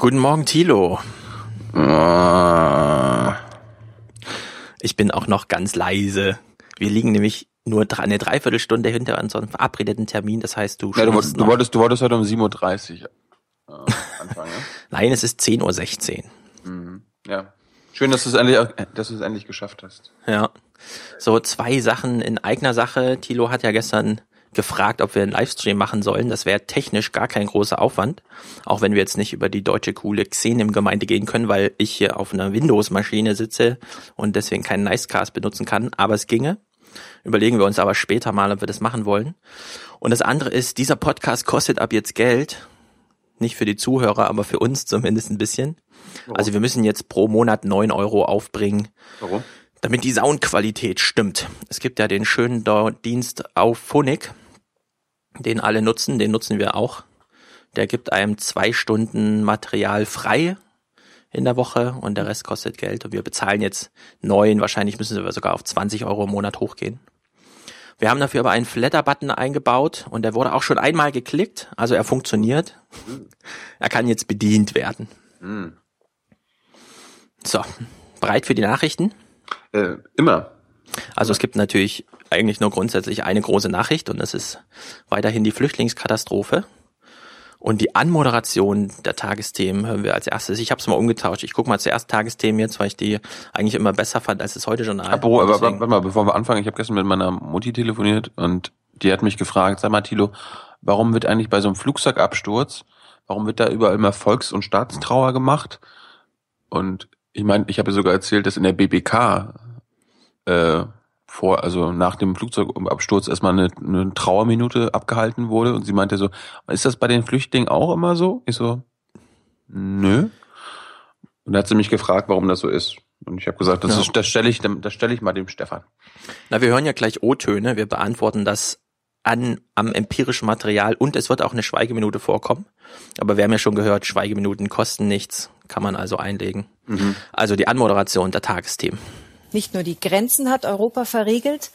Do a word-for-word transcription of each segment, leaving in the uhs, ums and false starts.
Guten Morgen, Tilo. Ah. Ich bin auch noch ganz leise. Wir liegen nämlich nur eine Dreiviertelstunde hinter unserem verabredeten Termin. Das heißt, du ja, du, wolltest, du wolltest, du wolltest heute um sieben Uhr dreißig äh, anfangen, ja? Nein, es ist zehn Uhr sechzehn. Mhm. Ja. Schön, dass du es endlich, dass du es endlich geschafft hast. Ja. So, zwei Sachen in eigener Sache. Tilo hat ja gestern gefragt, ob wir einen Livestream machen sollen. Das wäre technisch gar kein großer Aufwand, auch wenn wir jetzt nicht über die deutsche coole Xenim-Gemeinde gehen können, weil ich hier auf einer Windows-Maschine sitze und deswegen keinen Nicecast benutzen kann, aber es ginge. Überlegen wir uns aber später mal, ob wir das machen wollen. Und das andere ist, dieser Podcast kostet ab jetzt Geld. Nicht für die Zuhörer, aber für uns zumindest ein bisschen. Warum? Also wir müssen jetzt pro Monat neun Euro aufbringen. Warum? Damit die Soundqualität stimmt. Es gibt ja den schönen Dienst auf Phonik, den alle nutzen, den nutzen wir auch. Der gibt einem zwei Stunden Material frei in der Woche und der Rest kostet Geld. Und wir bezahlen jetzt neun, wahrscheinlich müssen wir sogar auf zwanzig Euro im Monat hochgehen. Wir haben dafür aber einen Flatter-Button eingebaut und der wurde auch schon einmal geklickt. Also er funktioniert. Mhm. Er kann jetzt bedient werden. Mhm. So, bereit für die Nachrichten? Äh, immer. Also es gibt natürlich eigentlich nur grundsätzlich eine große Nachricht und das ist weiterhin die Flüchtlingskatastrophe. Und die Anmoderation der Tagesthemen hören wir als erstes. Ich habe es mal umgetauscht. Ich gucke mal zuerst Tagesthemen jetzt, weil ich die eigentlich immer besser fand als das Heute-Journal. Aber, aber warte mal, bevor wir anfangen, ich habe gestern mit meiner Mutti telefoniert und die hat mich gefragt, sag mal Tilo, warum wird eigentlich bei so einem Flugzeugabsturz, warum wird da überall immer Volks- und Staatstrauer gemacht? Und ich meine, ich habe sogar erzählt, dass in der B B K äh, vor, also nach dem Flugzeugabsturz erstmal eine, eine Trauerminute abgehalten wurde und sie meinte so, ist das bei den Flüchtlingen auch immer so? Ich so, nö. Und da hat sie mich gefragt, warum das so ist. Und ich habe gesagt, das, ja. das stelle ich, das stelle ich mal dem Stefan. Na, wir hören ja gleich O-Töne, wir beantworten das an am empirischen Material und es wird auch eine Schweigeminute vorkommen. Aber wir haben ja schon gehört, Schweigeminuten kosten nichts, kann man also einlegen. Mhm. Also die Anmoderation der Tagesthemen. Nicht nur die Grenzen hat Europa verriegelt,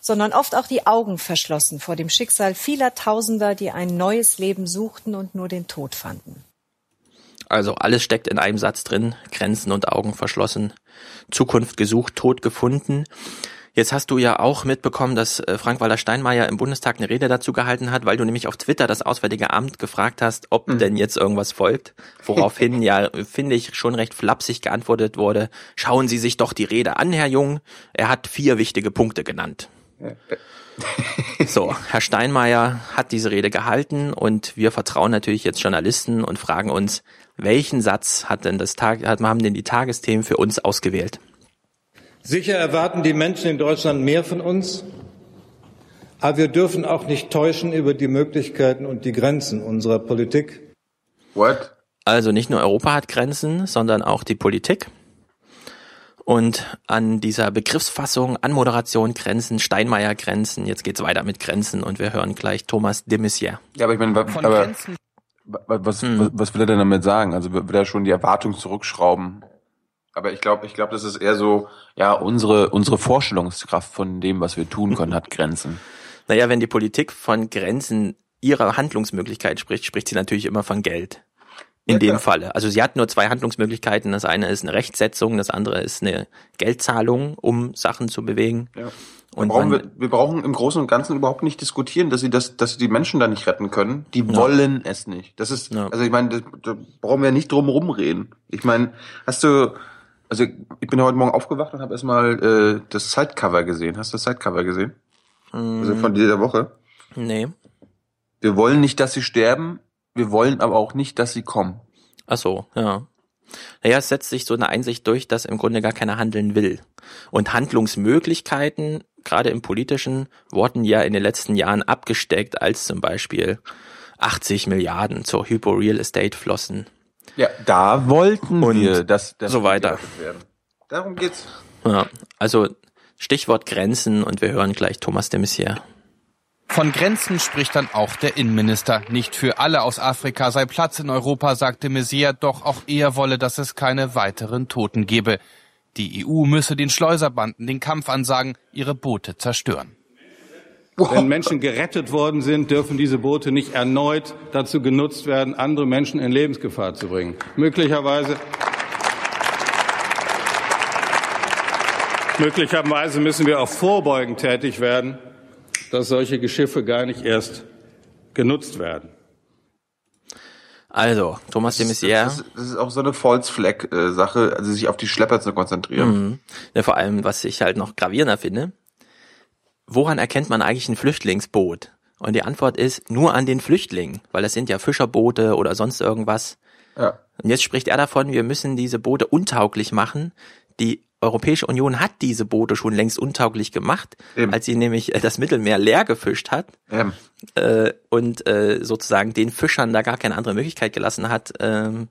sondern oft auch die Augen verschlossen vor dem Schicksal vieler Tausender, die ein neues Leben suchten und nur den Tod fanden. Also alles steckt in einem Satz drin, Grenzen und Augen verschlossen, Zukunft gesucht, Tod gefunden. Jetzt hast du ja auch mitbekommen, dass Frank-Walter Steinmeier im Bundestag eine Rede dazu gehalten hat, weil du nämlich auf Twitter das Auswärtige Amt gefragt hast, ob mhm. denn jetzt irgendwas folgt. Woraufhin ja, finde ich, schon recht flapsig geantwortet wurde, schauen Sie sich doch die Rede an, Herr Jung. Er hat vier wichtige Punkte genannt. So, Herr Steinmeier hat diese Rede gehalten und wir vertrauen natürlich jetzt Journalisten und fragen uns, welchen Satz hat denn das Tag, haben denn die Tagesthemen für uns ausgewählt? Sicher erwarten die Menschen in Deutschland mehr von uns, aber wir dürfen auch nicht täuschen über die Möglichkeiten und die Grenzen unserer Politik. What? Also nicht nur Europa hat Grenzen, sondern auch die Politik. Und an dieser Begriffsfassung, Anmoderation, Grenzen, Steinmeier Grenzen, jetzt geht's weiter mit Grenzen und wir hören gleich Thomas de Maizière. Ja, aber ich meine, aber, aber, was, hm. was, was will er denn damit sagen? Also will er schon die Erwartung zurückschrauben? Aber ich glaube, ich glaube, das ist eher so, ja, unsere unsere Vorstellungskraft von dem, was wir tun können, hat Grenzen. Naja, wenn die Politik von Grenzen ihrer Handlungsmöglichkeit spricht, spricht sie natürlich immer von Geld. In ja, dem klar. Falle. Also sie hat nur zwei Handlungsmöglichkeiten. Das eine ist eine Rechtsetzung, das andere ist eine Geldzahlung, um Sachen zu bewegen. Ja. Und wir brauchen, wir, wir brauchen im Großen und Ganzen überhaupt nicht diskutieren, dass sie das, dass sie die Menschen da nicht retten können. Die ja. wollen es nicht. Das ist, ja. also ich meine, da brauchen wir nicht drum rumreden. Ich meine, hast du Also ich bin heute Morgen aufgewacht und habe erstmal äh, das Sidecover gesehen. Hast du das Sidecover gesehen? Mm. Also von dieser Woche? Nee. Wir wollen nicht, dass sie sterben, wir wollen aber auch nicht, dass sie kommen. Ach so, ja. Naja, es setzt sich so eine Einsicht durch, dass im Grunde gar keiner handeln will. Und Handlungsmöglichkeiten, gerade im Politischen, wurden ja in den letzten Jahren abgesteckt, als zum Beispiel achtzig Milliarden zur Hypo Real Estate flossen. Ja, da wollten und wir, dass das so weiter. Darum geht's. Ja, also Stichwort Grenzen und wir hören gleich Thomas de Maizière. Von Grenzen spricht dann auch der Innenminister. Nicht für alle aus Afrika sei Platz in Europa, sagte Maizière, doch auch er wolle, dass es keine weiteren Toten gebe. Die E U müsse den Schleuserbanden den Kampf ansagen, ihre Boote zerstören. Wow. Wenn Menschen gerettet worden sind, dürfen diese Boote nicht erneut dazu genutzt werden, andere Menschen in Lebensgefahr zu bringen. Möglicherweise, möglicherweise müssen wir auch vorbeugend tätig werden, dass solche Geschiffe gar nicht erst genutzt werden. Also, Thomas de Maizière. Das, das ist auch so eine Volksfleck-Sache, also sich auf die Schlepper zu konzentrieren. Mhm. Ja, vor allem, was ich halt noch gravierender finde, woran erkennt man eigentlich ein Flüchtlingsboot? Und die Antwort ist, nur an den Flüchtlingen, weil das sind ja Fischerboote oder sonst irgendwas. Ja. Und jetzt spricht er davon, wir müssen diese Boote untauglich machen. Die Europäische Union hat diese Boote schon längst untauglich gemacht, Eben. als sie nämlich das Mittelmeer leer gefischt hat äh, und äh, sozusagen den Fischern da gar keine andere Möglichkeit gelassen hat, ähm,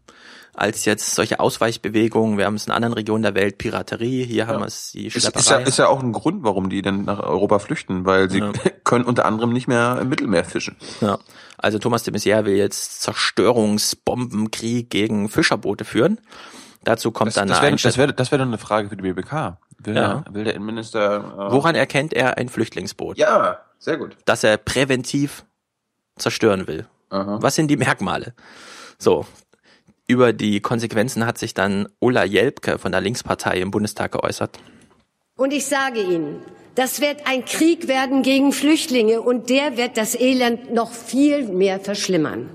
als jetzt solche Ausweichbewegungen. Wir haben es in anderen Regionen der Welt, Piraterie, hier ja. haben wir es die Schlepperei. Ist, ist, ja, ist ja auch ein Grund, warum die dann nach Europa flüchten, weil sie ja. können unter anderem nicht mehr im Mittelmeer fischen. Ja. Also Thomas de Maizière will jetzt Zerstörungsbombenkrieg gegen Fischerboote führen. Dazu kommt das, dann das wäre das wäre das wäre dann eine Frage für die B B K. Will, ja. will der Innenminister äh, woran erkennt er ein Flüchtlingsboot? Ja, sehr gut. Dass er präventiv zerstören will. Aha. Was sind die Merkmale? So, über die Konsequenzen hat sich dann Ola Jelpke von der Linkspartei im Bundestag geäußert. Und ich sage Ihnen, das wird ein Krieg werden gegen Flüchtlinge und der wird das Elend noch viel mehr verschlimmern.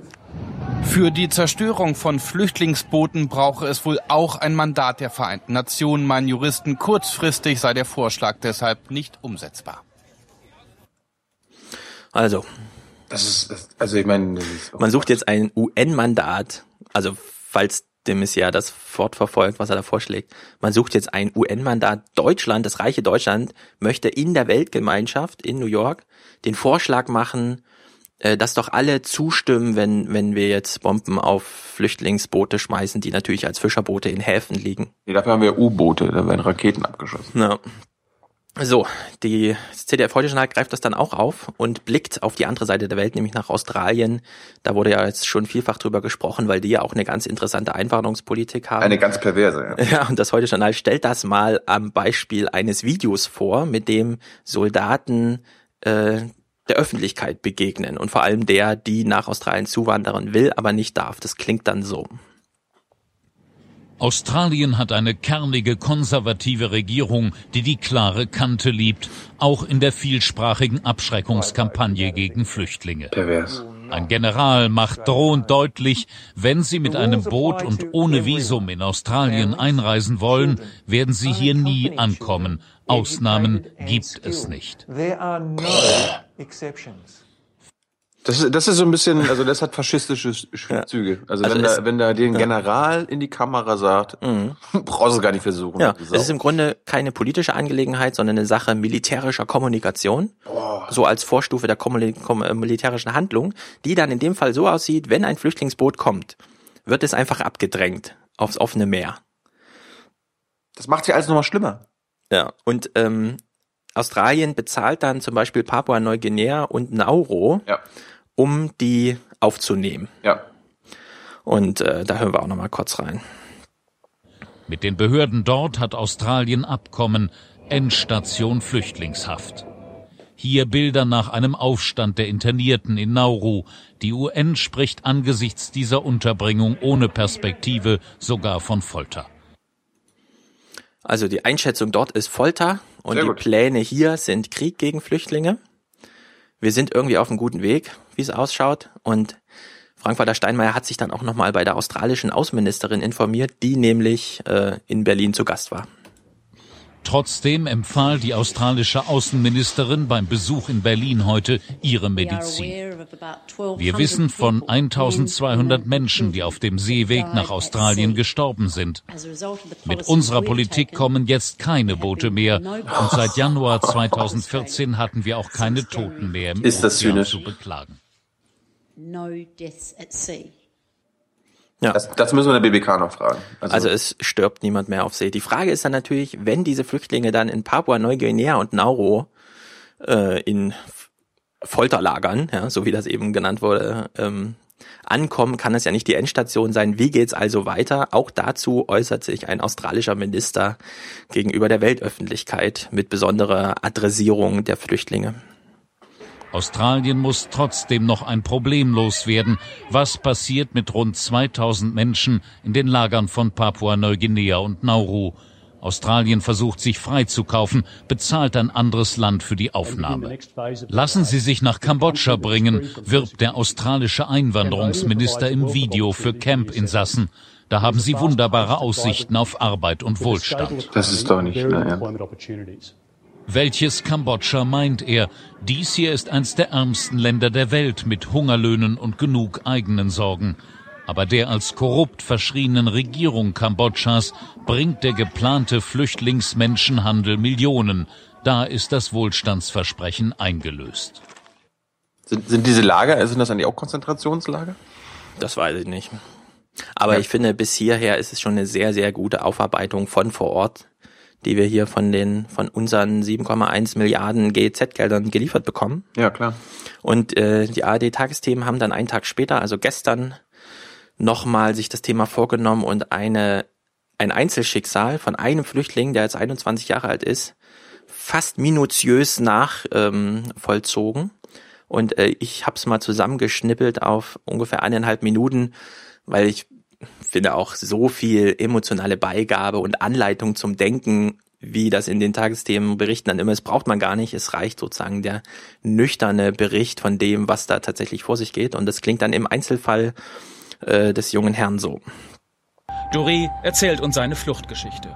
Für die Zerstörung von Flüchtlingsbooten brauche es wohl auch ein Mandat der Vereinten Nationen. Meinen Juristen, kurzfristig sei der Vorschlag deshalb nicht umsetzbar. Also, das ist, also ich meine, man sucht jetzt ein U N-Mandat. Also falls de Maizière das fortverfolgt, was er da vorschlägt, man sucht jetzt ein U N-Mandat. Deutschland, das reiche Deutschland, möchte in der Weltgemeinschaft in New York den Vorschlag machen, dass doch alle zustimmen, wenn wenn wir jetzt Bomben auf Flüchtlingsboote schmeißen, die natürlich als Fischerboote in Häfen liegen. Nee, dafür haben wir U-Boote, da werden Raketen abgeschossen. Ja. So, die C D F Heute-Journal greift das dann auch auf und blickt auf die andere Seite der Welt, nämlich nach Australien. Da wurde ja jetzt schon vielfach drüber gesprochen, weil die ja auch eine ganz interessante Einwanderungspolitik haben. Eine ganz perverse, ja. Ja, und das Heute-Journal stellt das mal am Beispiel eines Videos vor, mit dem Soldaten äh, der Öffentlichkeit begegnen und vor allem der, die nach Australien zuwandern will, aber nicht darf. Das klingt dann so. Australien hat eine kernige, konservative Regierung, die die klare Kante liebt, auch in der vielsprachigen Abschreckungskampagne gegen Flüchtlinge. Pervers. Ein General macht drohend deutlich, wenn Sie mit einem Boot und ohne Visum in Australien einreisen wollen, werden Sie hier nie ankommen. Ausnahmen gibt es nicht. Das ist, das ist so ein bisschen, also das hat faschistische Züge. Also, also wenn da, wenn da den General ja. in die Kamera sagt, mhm. brauchst du gar nicht versuchen. Ja, es ist im Grunde keine politische Angelegenheit, sondern eine Sache militärischer Kommunikation. Oh. So als Vorstufe der kommuni- kom- militärischen Handlung, die dann in dem Fall so aussieht, wenn ein Flüchtlingsboot kommt, wird es einfach abgedrängt aufs offene Meer. Das macht ja alles nochmal schlimmer. Ja, und ähm, Australien bezahlt dann zum Beispiel Papua-Neuguinea und Nauru, ja. um die aufzunehmen. Ja. Und äh, da hören wir auch noch mal kurz rein. Mit den Behörden dort hat Australien Abkommen, Endstation Flüchtlingshaft. Hier Bilder nach einem Aufstand der Internierten in Nauru. Die U N spricht angesichts dieser Unterbringung ohne Perspektive sogar von Folter. Also die Einschätzung dort ist Folter und die Pläne hier sind Krieg gegen Flüchtlinge. Wir sind irgendwie auf einem guten Weg, wie es ausschaut. Und Frank-Walter Steinmeier hat sich dann auch nochmal bei der australischen Außenministerin informiert, die nämlich äh, in Berlin zu Gast war. Trotzdem empfahl die australische Außenministerin beim Besuch in Berlin heute ihre Medizin. Wir wissen von eintausendzweihundert Menschen, die auf dem Seeweg nach Australien gestorben sind. Mit unserer Politik kommen jetzt keine Boote mehr. Und seit Januar zweitausendvierzehn hatten wir auch keine Toten mehr im Ozean zu beklagen. Ja. Das, das müssen wir der B B K noch fragen. Also, also es stirbt niemand mehr auf See. Die Frage ist dann natürlich, wenn diese Flüchtlinge dann in Papua-Neuguinea und Nauru äh, in Folterlagern, ja, so wie das eben genannt wurde, ähm, ankommen, kann das ja nicht die Endstation sein. Wie geht's also weiter? Auch dazu äußert sich ein australischer Minister gegenüber der Weltöffentlichkeit mit besonderer Adressierung der Flüchtlinge. Australien muss trotzdem noch ein Problem loswerden. Was passiert mit rund zweitausend Menschen in den Lagern von Papua-Neuguinea und Nauru? Australien versucht, sich freizukaufen, bezahlt ein anderes Land für die Aufnahme. Lassen Sie sich nach Kambodscha bringen, wirbt der australische Einwanderungsminister im Video für Camp-Insassen. Da haben sie wunderbare Aussichten auf Arbeit und Wohlstand. Das ist doch nicht, naja. Welches Kambodscha meint er? Dies hier ist eins der ärmsten Länder der Welt mit Hungerlöhnen und genug eigenen Sorgen. Aber der als korrupt verschrienen Regierung Kambodschas bringt der geplante Flüchtlingsmenschenhandel Millionen. Da ist das Wohlstandsversprechen eingelöst. Sind, sind diese Lager, sind das eigentlich auch Konzentrationslager? Das weiß ich nicht. Aber ja, ich finde, bis hierher ist es schon eine sehr, sehr gute Aufarbeitung von vor Ort, die wir hier von den, von unseren sieben Komma eins Milliarden G E Z-Geldern geliefert bekommen. Ja, klar. Und äh, die A R D-Tagesthemen haben dann einen Tag später, also gestern, nochmal sich das Thema vorgenommen und eine, ein Einzelschicksal von einem Flüchtling, der jetzt einundzwanzig Jahre alt ist, fast minutiös nach ähm, vollzogen. Und äh, ich hab's mal zusammengeschnippelt auf ungefähr eineinhalb Minuten, weil ich finde auch so viel emotionale Beigabe und Anleitung zum Denken, wie das in den Tagesthemen berichten dann immer ist, braucht man gar nicht. Es reicht sozusagen der nüchterne Bericht von dem, was da tatsächlich vor sich geht. Und das klingt dann im Einzelfall äh, des jungen Herrn so. Doré erzählt uns seine Fluchtgeschichte.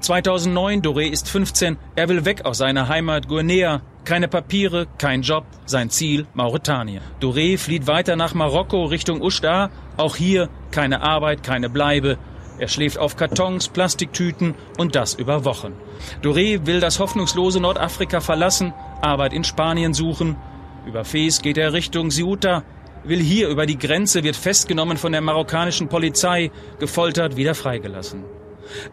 zweitausendneun, Doré ist fünfzehn, er will weg aus seiner Heimat Guinea. Keine Papiere, kein Job, sein Ziel Mauretanien. Doré flieht weiter nach Marokko Richtung Oujda, auch hier keine Arbeit, keine Bleibe. Er schläft auf Kartons, Plastiktüten und das über Wochen. Doré will das hoffnungslose Nordafrika verlassen, Arbeit in Spanien suchen. Über Fes geht er Richtung Ceuta, will hier über die Grenze, wird festgenommen von der marokkanischen Polizei, gefoltert, wieder freigelassen.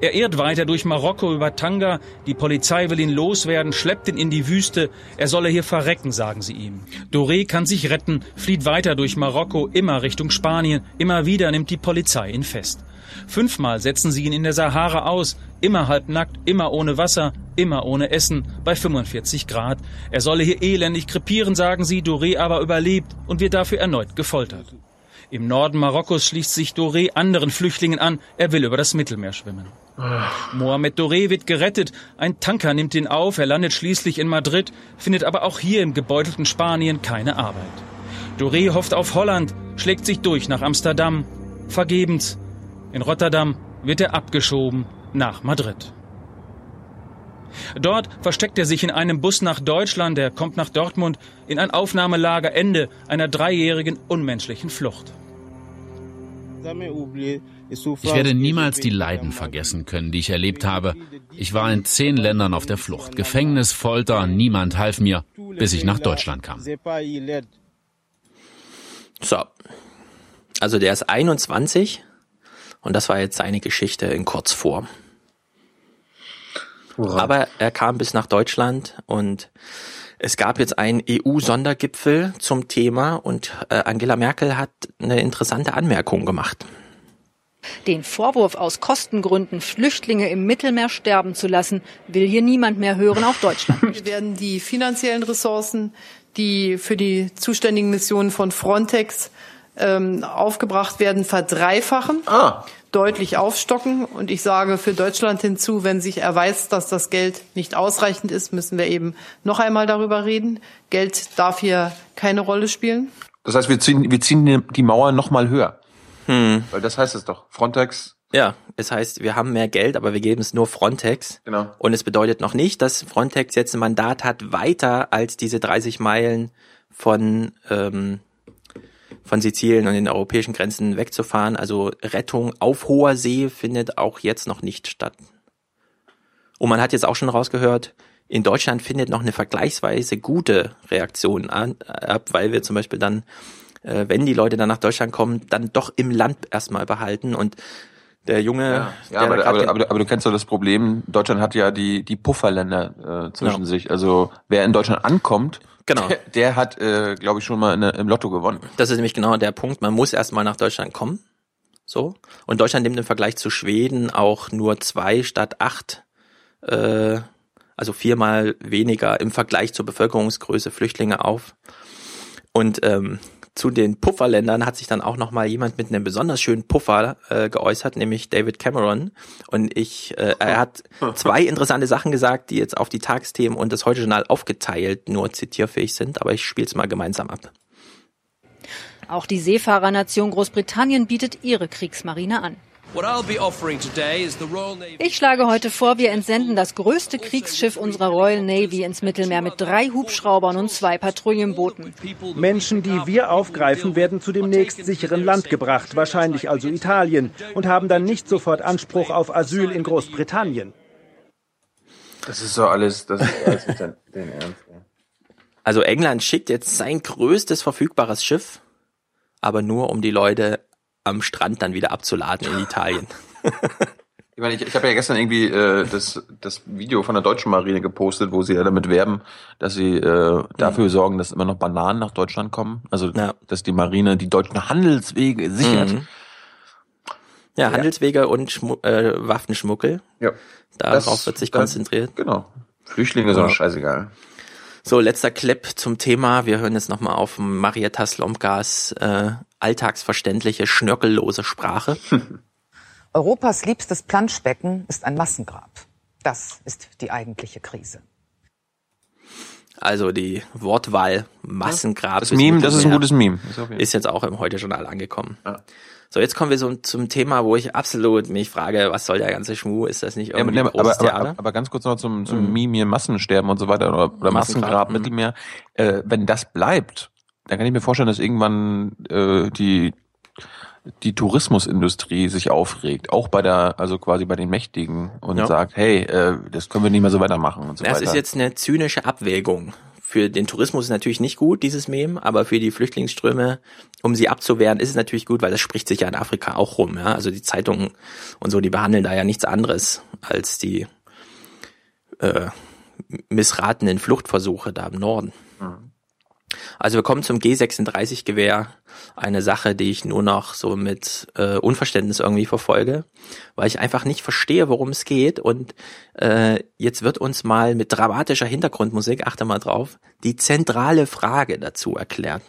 Er irrt weiter durch Marokko über Tanga. Die Polizei will ihn loswerden, schleppt ihn in die Wüste. Er solle hier verrecken, sagen sie ihm. Doré kann sich retten, flieht weiter durch Marokko, immer Richtung Spanien. Immer wieder nimmt die Polizei ihn fest. Fünfmal setzen sie ihn in der Sahara aus. Immer halbnackt, immer ohne Wasser, immer ohne Essen, bei fünfundvierzig Grad. Er solle hier elendig krepieren, sagen sie. Doré aber überlebt und wird dafür erneut gefoltert. Im Norden Marokkos schließt sich Doré anderen Flüchtlingen an. Er will über das Mittelmeer schwimmen. Ach. Mohamed Doré wird gerettet. Ein Tanker nimmt ihn auf. Er landet schließlich in Madrid, findet aber auch hier im gebeutelten Spanien keine Arbeit. Doré hofft auf Holland, schlägt sich durch nach Amsterdam. Vergebens. In Rotterdam wird er abgeschoben nach Madrid. Dort versteckt er sich in einem Bus nach Deutschland, er kommt nach Dortmund, in ein Aufnahmelager, Ende einer dreijährigen unmenschlichen Flucht. Ich werde niemals die Leiden vergessen können, die ich erlebt habe. Ich war in zehn Ländern auf der Flucht. Gefängnis, Folter, niemand half mir, bis ich nach Deutschland kam. So, also der ist einundzwanzig und das war jetzt seine Geschichte in Kurzform. Hurra. Aber er kam bis nach Deutschland und es gab jetzt einen E U-Sondergipfel zum Thema und Angela Merkel hat eine interessante Anmerkung gemacht. Den Vorwurf, aus Kostengründen Flüchtlinge im Mittelmeer sterben zu lassen, will hier niemand mehr hören, auch Deutschland nicht. Wir werden die finanziellen Ressourcen, die für die zuständigen Missionen von Frontex ähm, aufgebracht werden, verdreifachen. Ah. Deutlich aufstocken. Und ich sage für Deutschland hinzu, wenn sich erweist, dass das Geld nicht ausreichend ist, müssen wir eben noch einmal darüber reden. Geld darf hier keine Rolle spielen. Das heißt, wir ziehen, wir ziehen die Mauer noch mal höher. Hm. Weil das heißt es doch. Frontex. Ja, es heißt, wir haben mehr Geld, aber wir geben es nur Frontex. Genau. Und es bedeutet noch nicht, dass Frontex jetzt ein Mandat hat, weiter als diese dreißig Meilen von ähm, von Sizilien und den europäischen Grenzen wegzufahren. Also Rettung auf hoher See findet auch jetzt noch nicht statt. Und man hat jetzt auch schon rausgehört, in Deutschland findet noch eine vergleichsweise gute Reaktion an, ab, weil wir zum Beispiel dann, äh, wenn die Leute dann nach Deutschland kommen, dann doch im Land erstmal behalten. Und der Junge... Ja, ja, der aber, aber, aber, aber du kennst doch das Problem, Deutschland hat ja die, die Pufferländer äh, zwischen ja. sich. Also wer in Deutschland ankommt... Genau. Der, der hat, äh, glaube ich, schon mal eine, im Lotto gewonnen. Das ist nämlich genau der Punkt. Man muss erstmal nach Deutschland kommen. So. Und Deutschland nimmt im Vergleich zu Schweden auch nur zwei statt acht äh, also viermal weniger im Vergleich zur Bevölkerungsgröße Flüchtlinge auf. Und ähm, zu den Pufferländern hat sich dann auch nochmal jemand mit einem besonders schönen Puffer äh, geäußert, nämlich David Cameron. Und ich, äh, er hat zwei interessante Sachen gesagt, die jetzt auf die Tagesthemen und das Heute-Journal aufgeteilt nur zitierfähig sind. Aber ich spiele es mal gemeinsam ab. Auch die Seefahrernation Großbritannien bietet ihre Kriegsmarine an. Ich schlage heute vor, wir entsenden das größte Kriegsschiff unserer Royal Navy ins Mittelmeer mit drei Hubschraubern und zwei Patrouillenbooten. Menschen, die wir aufgreifen, werden zu dem nächst sicheren Land gebracht, wahrscheinlich also Italien, und haben dann nicht sofort Anspruch auf Asyl in Großbritannien. Das ist so alles, das ist alles mit den, den Ernst. Also England schickt jetzt sein größtes verfügbares Schiff, aber nur um die Leute am Strand dann wieder abzuladen in Italien. Ich meine, ich, ich habe ja gestern irgendwie äh, das, das Video von der deutschen Marine gepostet, wo sie ja damit werben, dass sie äh, dafür mhm. sorgen, dass immer noch Bananen nach Deutschland kommen. Also, ja. dass die Marine die deutschen Handelswege sichert. Mhm. Ja, ja, Handelswege und Schmu- äh, Waffenschmuggel. Ja. Darauf das, wird sich konzentriert. Das, genau. Flüchtlinge ja. sind scheißegal. So, letzter Clip zum Thema. Wir hören jetzt nochmal auf Marietta Slomkas äh, alltagsverständliche, schnörkellose Sprache. Europas liebstes Planschbecken ist ein Massengrab. Das ist die eigentliche Krise. Also die Wortwahl Massengrab. Das ist Meme, das ist ein gutes Meme. Ist jetzt auch im Heute-Journal angekommen. Ja. So, jetzt kommen wir so zum Thema, wo ich absolut mich frage, was soll der ganze Schmuh? Ist das nicht irgendwie ja, aber, großes aber, aber, aber ganz kurz noch zum, zum mhm. Meme hier, Massensterben und so weiter oder, oder Massengrab, Massengrab mhm. Mittelmeer. Äh, wenn das bleibt, dann kann ich mir vorstellen, dass irgendwann äh, die die Tourismusindustrie sich aufregt, auch bei der, also quasi bei den Mächtigen und ja. sagt, hey, äh, das können wir nicht mehr so weitermachen und so das weiter. Das ist jetzt eine zynische Abwägung. Für den Tourismus ist natürlich nicht gut, dieses Meme, aber für die Flüchtlingsströme, um sie abzuwehren, ist es natürlich gut, weil das spricht sich ja in Afrika auch rum. Ja? Also die Zeitungen und so, die behandeln da ja nichts anderes als die äh, missratenen Fluchtversuche da im Norden. Mhm. Also wir kommen zum G sechsunddreißig-Gewehr, eine Sache, die ich nur noch so mit äh, Unverständnis irgendwie verfolge, weil ich einfach nicht verstehe, worum es geht. Und äh, jetzt wird uns mal mit dramatischer Hintergrundmusik, achte mal drauf, die zentrale Frage dazu erklärt.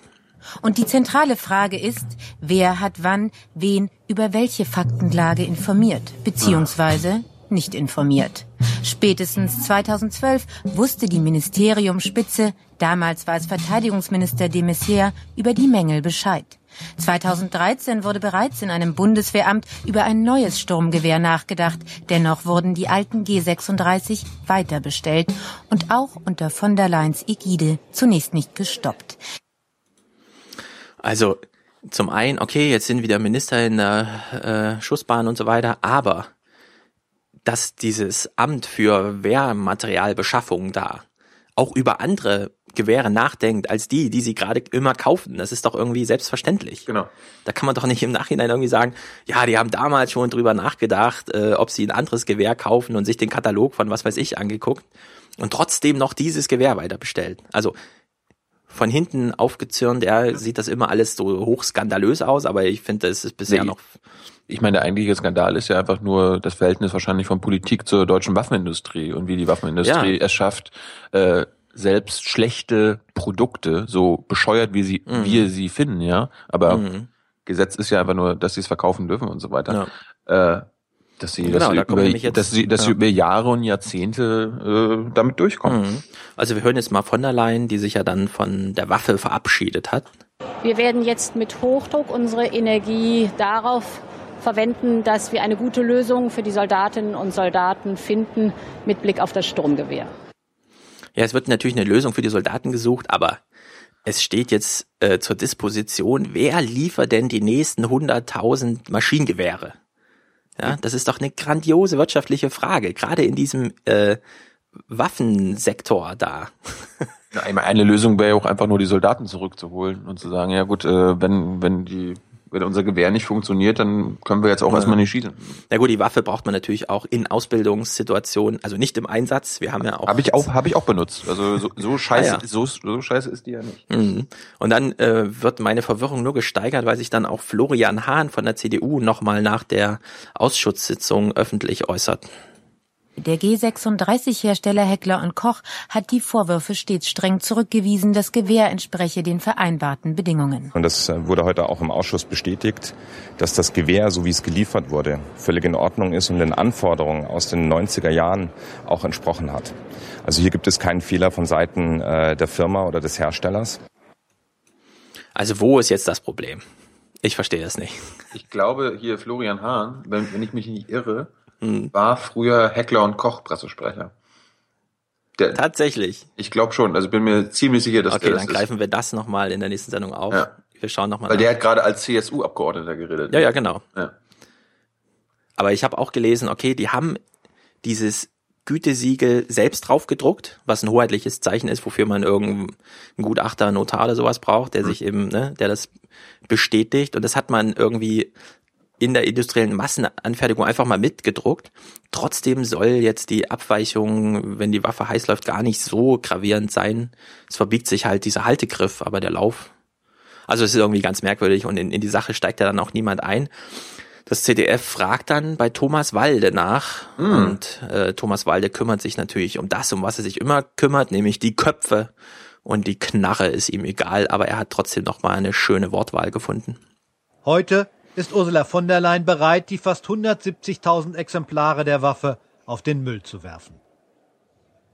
Und die zentrale Frage ist, wer hat wann wen über welche Faktenlage informiert, beziehungsweise nicht informiert. Spätestens zweitausendzwölf wusste die Ministeriumsspitze, damals war es Verteidigungsminister de Maizière, über die Mängel Bescheid. zweitausenddreizehn wurde bereits in einem Bundeswehramt über ein neues Sturmgewehr nachgedacht. Dennoch wurden die alten G sechsunddreißig weiter bestellt und auch unter von der Leyens Ägide zunächst nicht gestoppt. Also zum einen, okay, jetzt sind wieder Minister in der äh, Schussbahn und so weiter, aber dass dieses Amt für Wehrmaterialbeschaffung da auch über andere Gewehre nachdenkt als die, die sie gerade immer kaufen. Das ist doch irgendwie selbstverständlich. Genau. Da kann man doch nicht im Nachhinein irgendwie sagen, ja, die haben damals schon drüber nachgedacht, äh, ob sie ein anderes Gewehr kaufen und sich den Katalog von was weiß ich angeguckt und trotzdem noch dieses Gewehr weiter bestellt. Also von hinten aufgezürnt, ja, sieht das immer alles so hochskandalös aus, aber ich finde, es ist bisher nee. noch... Ich meine, der eigentliche Skandal ist ja einfach nur das Verhältnis wahrscheinlich von Politik zur deutschen Waffenindustrie und wie die Waffenindustrie ja. es schafft, äh, selbst schlechte Produkte, so bescheuert wie sie, mhm. wir sie finden, ja. Aber mhm. Gesetz ist ja einfach nur, dass sie es verkaufen dürfen und so weiter. Ja. Äh, dass sie, genau, dass, da über, jetzt, dass sie, dass ja. sie über Jahre und Jahrzehnte äh, damit durchkommen. Mhm. Also wir hören jetzt mal von der Leyen, die sich ja dann von der Waffe verabschiedet hat. Wir werden jetzt mit Hochdruck unsere Energie darauf verwenden, dass wir eine gute Lösung für die Soldatinnen und Soldaten finden mit Blick auf das Sturmgewehr. Ja, es wird natürlich eine Lösung für die Soldaten gesucht, aber es steht jetzt äh, zur Disposition, wer liefert denn die nächsten hunderttausend Maschinengewehre? Ja, das ist doch eine grandiose wirtschaftliche Frage, gerade in diesem äh, Waffensektor da. Ja, eine Lösung wäre ja auch einfach nur, die Soldaten zurückzuholen und zu sagen, ja gut, äh, wenn wenn die Wenn unser Gewehr nicht funktioniert, dann können wir jetzt auch ja. erstmal nicht schießen. Na gut, die Waffe braucht man natürlich auch in Ausbildungssituationen, also nicht im Einsatz. Wir haben ja auch. Habe ich auch, habe ich auch benutzt. Also so, so scheiße, ah ja. so, so scheiße ist die ja nicht. Mhm. Und dann äh, wird meine Verwirrung nur gesteigert, weil sich dann auch Florian Hahn von der C D U nochmal nach der Ausschusssitzung öffentlich äußert. Der G sechsunddreißig-Hersteller Heckler und Koch hat die Vorwürfe stets streng zurückgewiesen, das Gewehr entspreche den vereinbarten Bedingungen. Und das wurde heute auch im Ausschuss bestätigt, dass das Gewehr, so wie es geliefert wurde, völlig in Ordnung ist und den Anforderungen aus den neunziger Jahren auch entsprochen hat. Also hier gibt es keinen Fehler von Seiten der Firma oder des Herstellers. Also wo ist jetzt das Problem? Ich verstehe das nicht. Ich glaube, hier Florian Hahn, wenn, wenn ich mich nicht irre, war früher Heckler und Koch Pressesprecher. Der, Tatsächlich? Ich glaube schon. Also bin mir ziemlich sicher, dass okay, der das Okay, dann greifen ist. wir das nochmal in der nächsten Sendung auf. Ja. Wir schauen nochmal Weil nach. Der hat gerade als C S U-Abgeordneter geredet. Ja, ja, genau. Ja. Aber ich habe auch gelesen, okay, die haben dieses Gütesiegel selbst draufgedruckt, was ein hoheitliches Zeichen ist, wofür man irgendeinen Gutachter, Notar oder sowas braucht, der mhm. sich eben, ne, der das bestätigt. Und das hat man irgendwie in der industriellen Massenanfertigung einfach mal mitgedruckt. Trotzdem soll jetzt die Abweichung, wenn die Waffe heiß läuft, gar nicht so gravierend sein. Es verbiegt sich halt dieser Haltegriff, aber der Lauf. Also es ist irgendwie ganz merkwürdig und in, in die Sache steigt ja dann auch niemand ein. Das Z D F fragt dann bei Thomas Walde nach mm. und äh, Thomas Walde kümmert sich natürlich um das, um was er sich immer kümmert, nämlich die Köpfe, und die Knarre ist ihm egal, aber er hat trotzdem nochmal eine schöne Wortwahl gefunden. Heute ist Ursula von der Leyen bereit, die fast hundertsiebzigtausend Exemplare der Waffe auf den Müll zu werfen.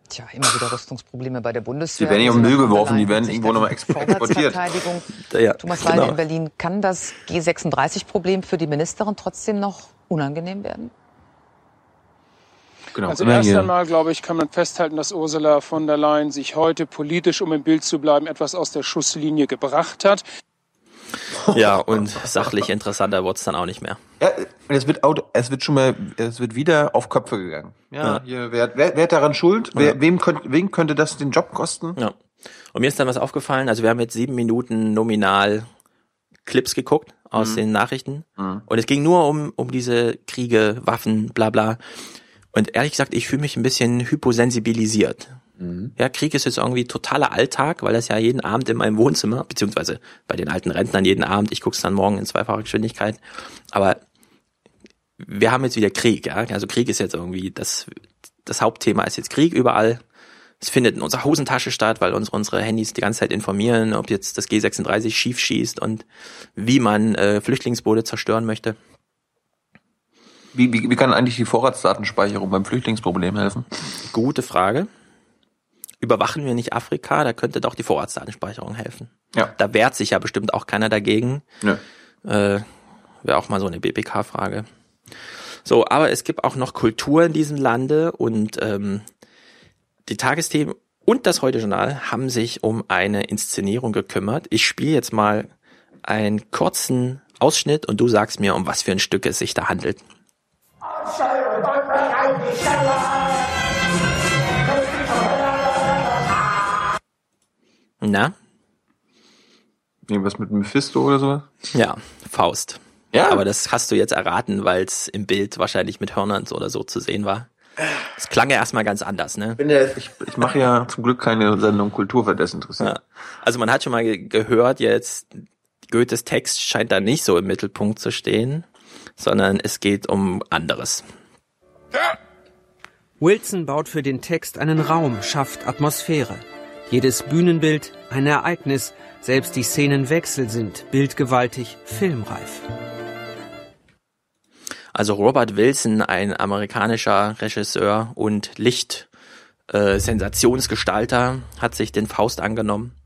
Tja, immer wieder Rüstungsprobleme bei der Bundeswehr. Die werden nicht um Müll geworfen, die werden irgendwo nochmal exportiert. Ja, Thomas Walde genau. in Berlin, kann das G sechsunddreißig-Problem für die Ministerin trotzdem noch unangenehm werden? Genau. Also erst einmal, glaube ich, kann man festhalten, dass Ursula von der Leyen sich heute politisch, um im Bild zu bleiben, etwas aus der Schusslinie gebracht hat. Ja, und sachlich interessanter wird's dann auch nicht mehr. Ja, es wird out, es wird schon mal, es wird wieder auf Köpfe gegangen. Ja, ja. Hier, wer, wer, wer hat daran schuld? Wer, ja. wem, könnt, wem könnte das den Job kosten? Ja. Und mir ist dann was aufgefallen. Also wir haben jetzt sieben Minuten nominal Clips geguckt aus mhm. den Nachrichten. Mhm. Und es ging nur um, um diese Kriege, Waffen, bla, bla. Und ehrlich gesagt, ich fühle mich ein bisschen hyposensibilisiert. Ja, Krieg ist jetzt irgendwie totaler Alltag, weil das ja jeden Abend in meinem Wohnzimmer, beziehungsweise bei den alten Rentnern jeden Abend, ich gucke es dann morgen in zweifacher Geschwindigkeit, aber wir haben jetzt wieder Krieg, ja, also Krieg ist jetzt irgendwie, das das Hauptthema ist jetzt Krieg überall, es findet in unserer Hosentasche statt, weil uns unsere Handys die ganze Zeit informieren, ob jetzt das G sechsunddreißig schief schießt und wie man äh, Flüchtlingsboote zerstören möchte. Wie, wie, wie kann eigentlich die Vorratsdatenspeicherung beim Flüchtlingsproblem helfen? Gute Frage. Überwachen wir nicht Afrika? Da könnte doch die Vorratsdatenspeicherung helfen. Ja. Da wehrt sich ja bestimmt auch keiner dagegen. Ja. Äh, wäre auch mal so eine B B K-Frage. So, aber es gibt auch noch Kultur in diesem Lande und ähm, die Tagesthemen und das Heute-Journal haben sich um eine Inszenierung gekümmert. Ich spiele jetzt mal einen kurzen Ausschnitt und du sagst mir, um was für ein Stück es sich da handelt. Na? Irgendwas mit Mephisto oder sowas? Ja, Faust. Ja. Aber das hast du jetzt erraten, weil es im Bild wahrscheinlich mit Hörnern oder so zu sehen war. Es klang ja erstmal ganz anders, ne? Ich, ich mache ja zum Glück keine Sendung Kultur, weil das interessiert. Ja. Also man hat schon mal ge- gehört, jetzt Goethes Text scheint da nicht so im Mittelpunkt zu stehen, sondern es geht um anderes. Ja. Wilson baut für den Text einen Raum, schafft Atmosphäre. Jedes Bühnenbild ein Ereignis, selbst die Szenenwechsel sind bildgewaltig, filmreif. Also Robert Wilson, ein amerikanischer Regisseur und Licht-Sensationsgestalter, äh, hat sich den Faust angenommen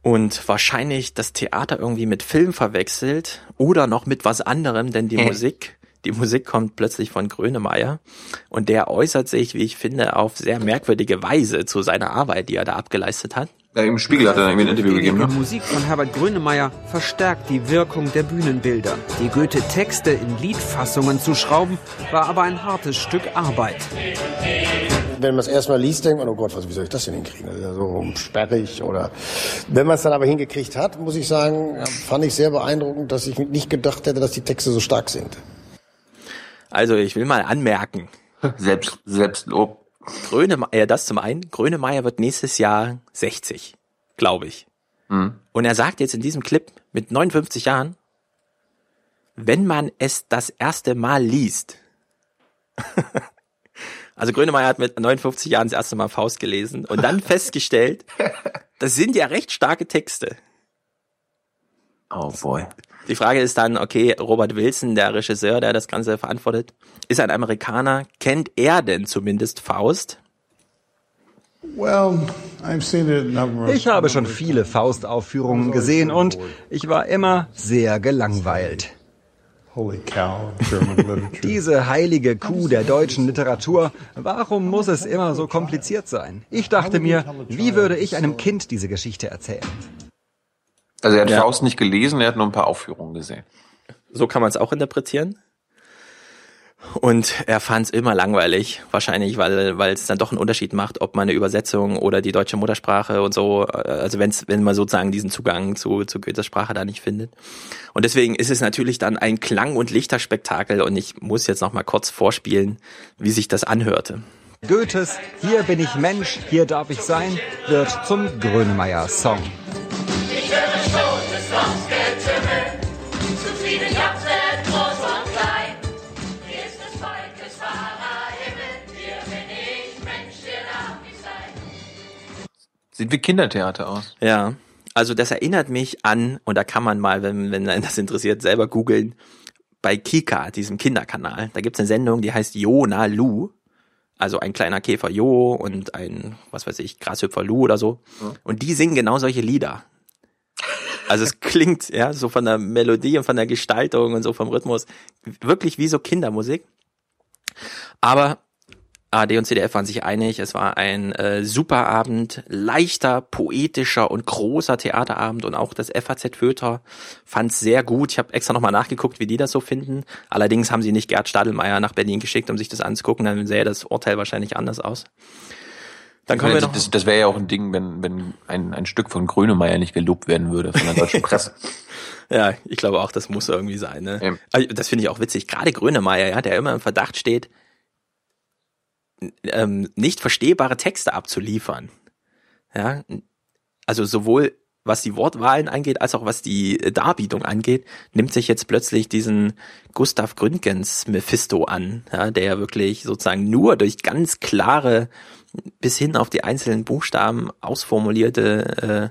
und wahrscheinlich das Theater irgendwie mit Film verwechselt oder noch mit was anderem, denn die äh. Musik... Die Musik kommt plötzlich von Grönemeyer und der äußert sich, wie ich finde, auf sehr merkwürdige Weise zu seiner Arbeit, die er da abgeleistet hat. Ja, im Spiegel hat er irgendwie ein Interview gegeben. Die Musik von Herbert Grönemeyer verstärkt die Wirkung der Bühnenbilder. Die Goethe-Texte in Liedfassungen zu schrauben, war aber ein hartes Stück Arbeit. Wenn man es erstmal liest, denkt man, oh Gott, was, wie soll ich das denn hinkriegen? Das ist ja so sperrig oder... Wenn man es dann aber hingekriegt hat, muss ich sagen, fand ich sehr beeindruckend, dass ich nicht gedacht hätte, dass die Texte so stark sind. Also ich will mal anmerken. Selbst, Selbstlob. Grönemeyer, das zum einen. Grönemeyer wird nächstes Jahr sechzig, glaube ich. Mhm. Und er sagt jetzt in diesem Clip mit neunundfünfzig Jahren, wenn man es das erste Mal liest. Also Grönemeyer hat mit neunundfünfzig Jahren das erste Mal Faust gelesen und dann festgestellt, das sind ja recht starke Texte. Oh boy. Die Frage ist dann, okay, Robert Wilson, der Regisseur, der das Ganze verantwortet, ist ein Amerikaner. Kennt er denn zumindest Faust? Ich habe schon viele Faust-Aufführungen gesehen und ich war immer sehr gelangweilt. Diese heilige Kuh der deutschen Literatur, warum muss es immer so kompliziert sein? Ich dachte mir, wie würde ich einem Kind diese Geschichte erzählen? Also er hat ja. Faust nicht gelesen, er hat nur ein paar Aufführungen gesehen. So kann man es auch interpretieren. Und er fand es immer langweilig, wahrscheinlich, weil weil es dann doch einen Unterschied macht, ob man eine Übersetzung oder die deutsche Muttersprache und so, also wenn's, wenn man sozusagen diesen Zugang zu, zu Goethes Sprache da nicht findet. Und deswegen ist es natürlich dann ein Klang- und Lichterspektakel und ich muss jetzt noch mal kurz vorspielen, wie sich das anhörte. Goethes "Hier bin ich Mensch, hier darf ich sein" wird zum Grönemeyer-Song. Ich höre Schotes aufs Getümmel, zu vielen Jagdwelt groß und klein. Hier ist des Volkes wahrer Himmel, hier bin ich Mensch, hier darf ich sein. Sieht wie Kindertheater aus. Ja, also das erinnert mich an, und da kann man mal, wenn, wenn einen das interessiert, selber googeln, bei Kika, diesem Kinderkanal. Da gibt's eine Sendung, die heißt Jona Lu. Also ein kleiner Käfer Jo und ein, was weiß ich, Grashüpfer Lu oder so. Ja. Und die singen genau solche Lieder. Also es klingt, ja, so von der Melodie und von der Gestaltung und so vom Rhythmus wirklich wie so Kindermusik. Aber A R D und C D F waren sich einig, es war ein äh, super Abend, leichter, poetischer und großer Theaterabend und auch das F A Z-Föter fand es sehr gut. Ich habe extra nochmal nachgeguckt, wie die das so finden. Allerdings haben sie nicht Gerd Stadelmeier nach Berlin geschickt, um sich das anzugucken, dann sähe das Urteil wahrscheinlich anders aus. Dann können wir noch das das wäre ja auch ein Ding, wenn, wenn ein, ein Stück von Grönemeyer nicht gelobt werden würde von der deutschen Presse. Ja, ich glaube auch, das muss irgendwie sein. Ne? Ähm. Das finde ich auch witzig. Gerade Grönemeyer, ja, der immer im Verdacht steht, ähm, nicht verstehbare Texte abzuliefern. Ja, also sowohl was die Wortwahlen angeht, als auch was die Darbietung angeht, nimmt sich jetzt plötzlich diesen Gustav Gründgens Mephisto an, ja, der ja wirklich sozusagen nur durch ganz klare, bis hin auf die einzelnen Buchstaben ausformulierte äh,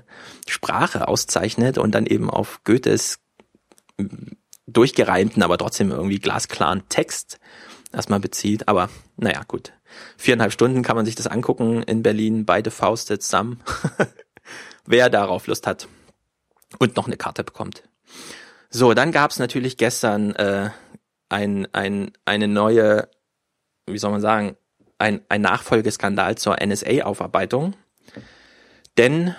Sprache auszeichnet und dann eben auf Goethes durchgereimten, aber trotzdem irgendwie glasklaren Text erstmal bezieht. Aber naja, gut. Viereinhalb Stunden kann man sich das angucken in Berlin, beide Fäuste zusammen. Wer darauf Lust hat und noch eine Karte bekommt. So, dann gab es natürlich gestern äh, ein, ein, eine neue, wie soll man sagen, ein, ein Nachfolgeskandal zur N S A-Aufarbeitung. Denn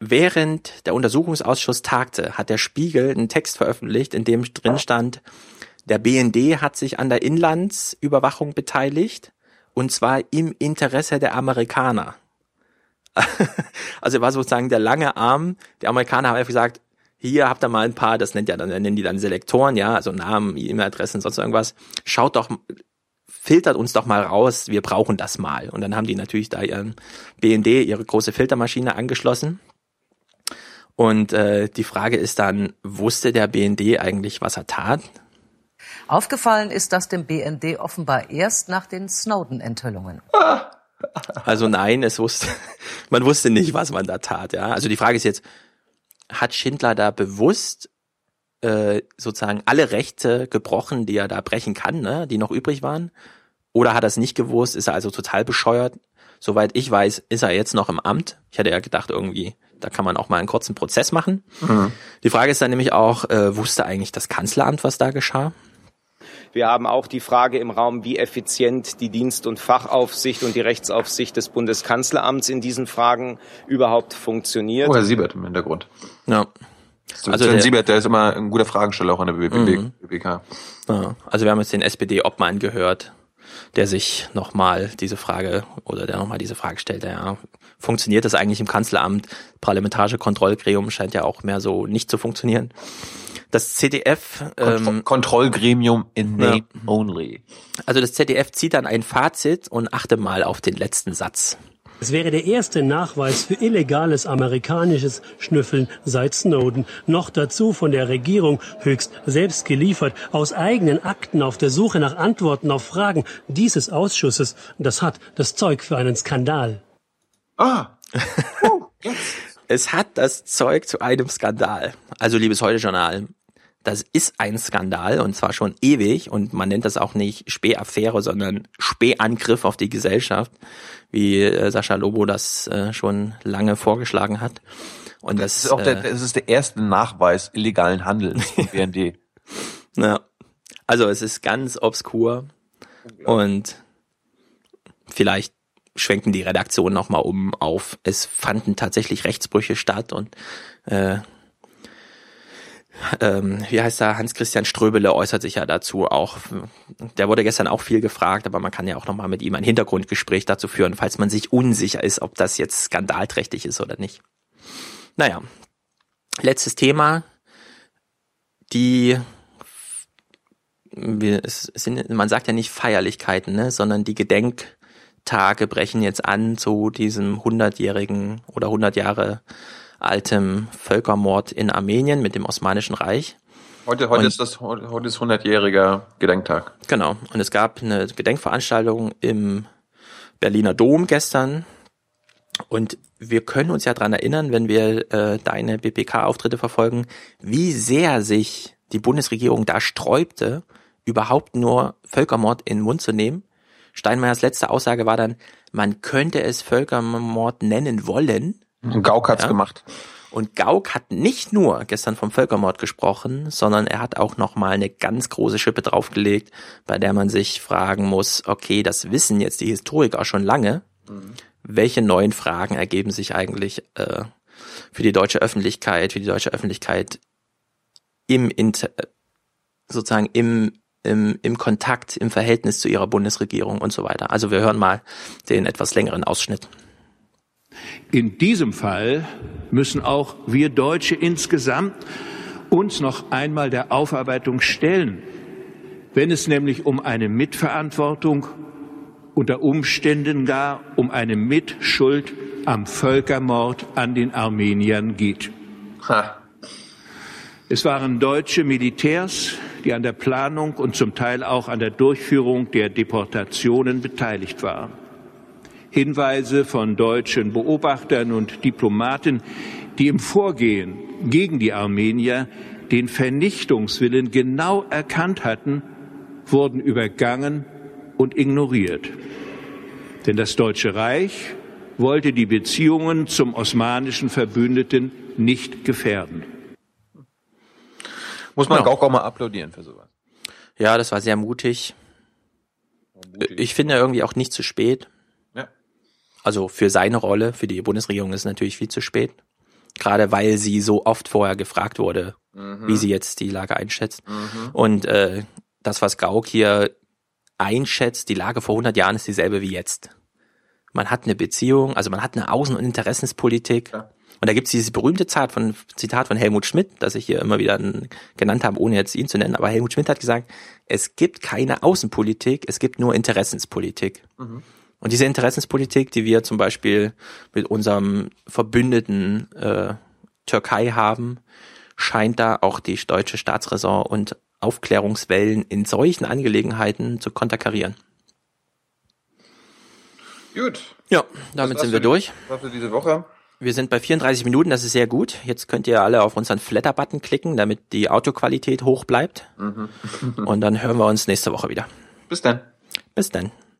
während der Untersuchungsausschuss tagte, hat der Spiegel einen Text veröffentlicht, in dem drin stand, der B N D hat sich an der Inlandsüberwachung beteiligt und zwar im Interesse der Amerikaner. Also war sozusagen der lange Arm, die Amerikaner haben einfach gesagt, hier habt ihr mal ein paar, das nennt ja dann, nennen die dann Selektoren, ja, also Namen, E-Mail-Adressen, sonst irgendwas, schaut doch, filtert uns doch mal raus, wir brauchen das mal. Und dann haben die natürlich da ihren B N D, ihre große Filtermaschine angeschlossen. Und äh, die Frage ist dann, wusste der B N D eigentlich, was er tat? Aufgefallen ist das dem B N D offenbar erst nach den Snowden-Enthüllungen. Ah. Also nein, es wusste, man wusste nicht, was man da tat. Ja, also die Frage ist jetzt: Hat Schindler da bewusst äh, sozusagen alle Rechte gebrochen, die er da brechen kann, ne, die noch übrig waren? Oder hat er es nicht gewusst? Ist er also total bescheuert? Soweit ich weiß, ist er jetzt noch im Amt. Ich hatte ja gedacht, irgendwie, da kann man auch mal einen kurzen Prozess machen. Mhm. Die Frage ist dann nämlich auch: äh, Wusste eigentlich das Kanzleramt, was da geschah? Wir haben auch die Frage im Raum, wie effizient die Dienst- und Fachaufsicht und die Rechtsaufsicht des Bundeskanzleramts in diesen Fragen überhaupt funktioniert. Oh, Herr Siebert im Hintergrund. Ja. So, also Herr Siebert, der ist immer ein guter Fragesteller auch an der B B K. Ja. Also wir haben jetzt den S P D-Obmann gehört, der sich nochmal diese Frage oder der nochmal diese Frage stellt. Ja, funktioniert das eigentlich im Kanzleramt? Parlamentarische Kontrollgremium scheint ja auch mehr so nicht zu funktionieren. Das Z D F... Kontro- ähm, Kontrollgremium in name ja. only. Also das Z D F zieht dann ein Fazit und achte mal auf den letzten Satz. Es wäre der erste Nachweis für illegales amerikanisches Schnüffeln seit Snowden. Noch dazu von der Regierung höchst selbst geliefert, aus eigenen Akten auf der Suche nach Antworten auf Fragen dieses Ausschusses. Das hat das Zeug für einen Skandal. Ah, uh, jetzt. Es hat das Zeug zu einem Skandal. Also, liebes Heute-Journal, das ist ein Skandal und zwar schon ewig und man nennt das auch nicht Späh-Affäre, sondern Späh-Angriff auf die Gesellschaft, wie äh, Sascha Lobo das äh, schon lange vorgeschlagen hat. Und das, das ist auch der, äh, das ist der erste Nachweis illegalen Handels im B N D. Ja. Also es ist ganz obskur und vielleicht schwenken die Redaktionen nochmal um auf, es fanden tatsächlich Rechtsbrüche statt und äh, Ähm, wie heißt er? Hans-Christian Ströbele äußert sich ja dazu auch. Der wurde gestern auch viel gefragt, aber man kann ja auch nochmal mit ihm ein Hintergrundgespräch dazu führen, falls man sich unsicher ist, ob das jetzt skandalträchtig ist oder nicht. Naja, letztes Thema. Die, es sind, man sagt ja nicht Feierlichkeiten, ne, sondern die Gedenktage brechen jetzt an zu diesem hundertjährigen oder hundert Jahre altem Völkermord in Armenien mit dem Osmanischen Reich. Heute, heute und, ist das heute ist hundertjähriger Gedenktag. Genau. Und es gab eine Gedenkveranstaltung im Berliner Dom gestern. Und wir können uns ja daran erinnern, wenn wir äh, deine B B K-Auftritte verfolgen, wie sehr sich die Bundesregierung da sträubte, überhaupt nur Völkermord in den Mund zu nehmen. Steinmeiers letzte Aussage war dann, man könnte es Völkermord nennen wollen. Und Gauck hat's ja gemacht. Und Gauck hat nicht nur gestern vom Völkermord gesprochen, sondern er hat auch nochmal eine ganz große Schippe draufgelegt, bei der man sich fragen muss, okay, das wissen jetzt die Historiker schon lange. Mhm. Welche neuen Fragen ergeben sich eigentlich äh, für die deutsche Öffentlichkeit, für die deutsche Öffentlichkeit im Inter- sozusagen im, im, im Kontakt, im Verhältnis zu ihrer Bundesregierung und so weiter. Also wir hören mal den etwas längeren Ausschnitt. In diesem Fall müssen auch wir Deutsche insgesamt uns noch einmal der Aufarbeitung stellen, wenn es nämlich um eine Mitverantwortung, unter Umständen gar um eine Mitschuld am Völkermord an den Armeniern geht. Ha. Es waren deutsche Militärs, die an der Planung und zum Teil auch an der Durchführung der Deportationen beteiligt waren. Hinweise von deutschen Beobachtern und Diplomaten, die im Vorgehen gegen die Armenier den Vernichtungswillen genau erkannt hatten, wurden übergangen und ignoriert. Denn das Deutsche Reich wollte die Beziehungen zum osmanischen Verbündeten nicht gefährden. Muss man genau. Gauck auch mal applaudieren für sowas. Ja, das war sehr mutig. mutig. Ich finde irgendwie auch nicht zu spät. Also für seine Rolle, für die Bundesregierung ist natürlich viel zu spät. Gerade weil sie so oft vorher gefragt wurde, mhm. wie sie jetzt die Lage einschätzt. Mhm. Und äh, das, was Gauck hier einschätzt, die Lage vor hundert Jahren ist dieselbe wie jetzt. Man hat eine Beziehung, also man hat eine Außen- und Interessenspolitik. Ja. Und da gibt es dieses berühmte Zitat von, Zitat von Helmut Schmidt, das ich hier immer wieder genannt habe, ohne jetzt ihn zu nennen. Aber Helmut Schmidt hat gesagt, es gibt keine Außenpolitik, es gibt nur Interessenspolitik. Mhm. Und diese Interessenspolitik, die wir zum Beispiel mit unserem Verbündeten äh, Türkei haben, scheint da auch die deutsche Staatsräson und Aufklärungswellen in solchen Angelegenheiten zu konterkarieren. Gut. Ja, damit sind wir durch. Was für diese Woche? Wir sind bei vierunddreißig Minuten, das ist sehr gut. Jetzt könnt ihr alle auf unseren Flatter-Button klicken, damit die Audioqualität hoch bleibt. Mhm. Und dann hören wir uns nächste Woche wieder. Bis dann. Bis dann.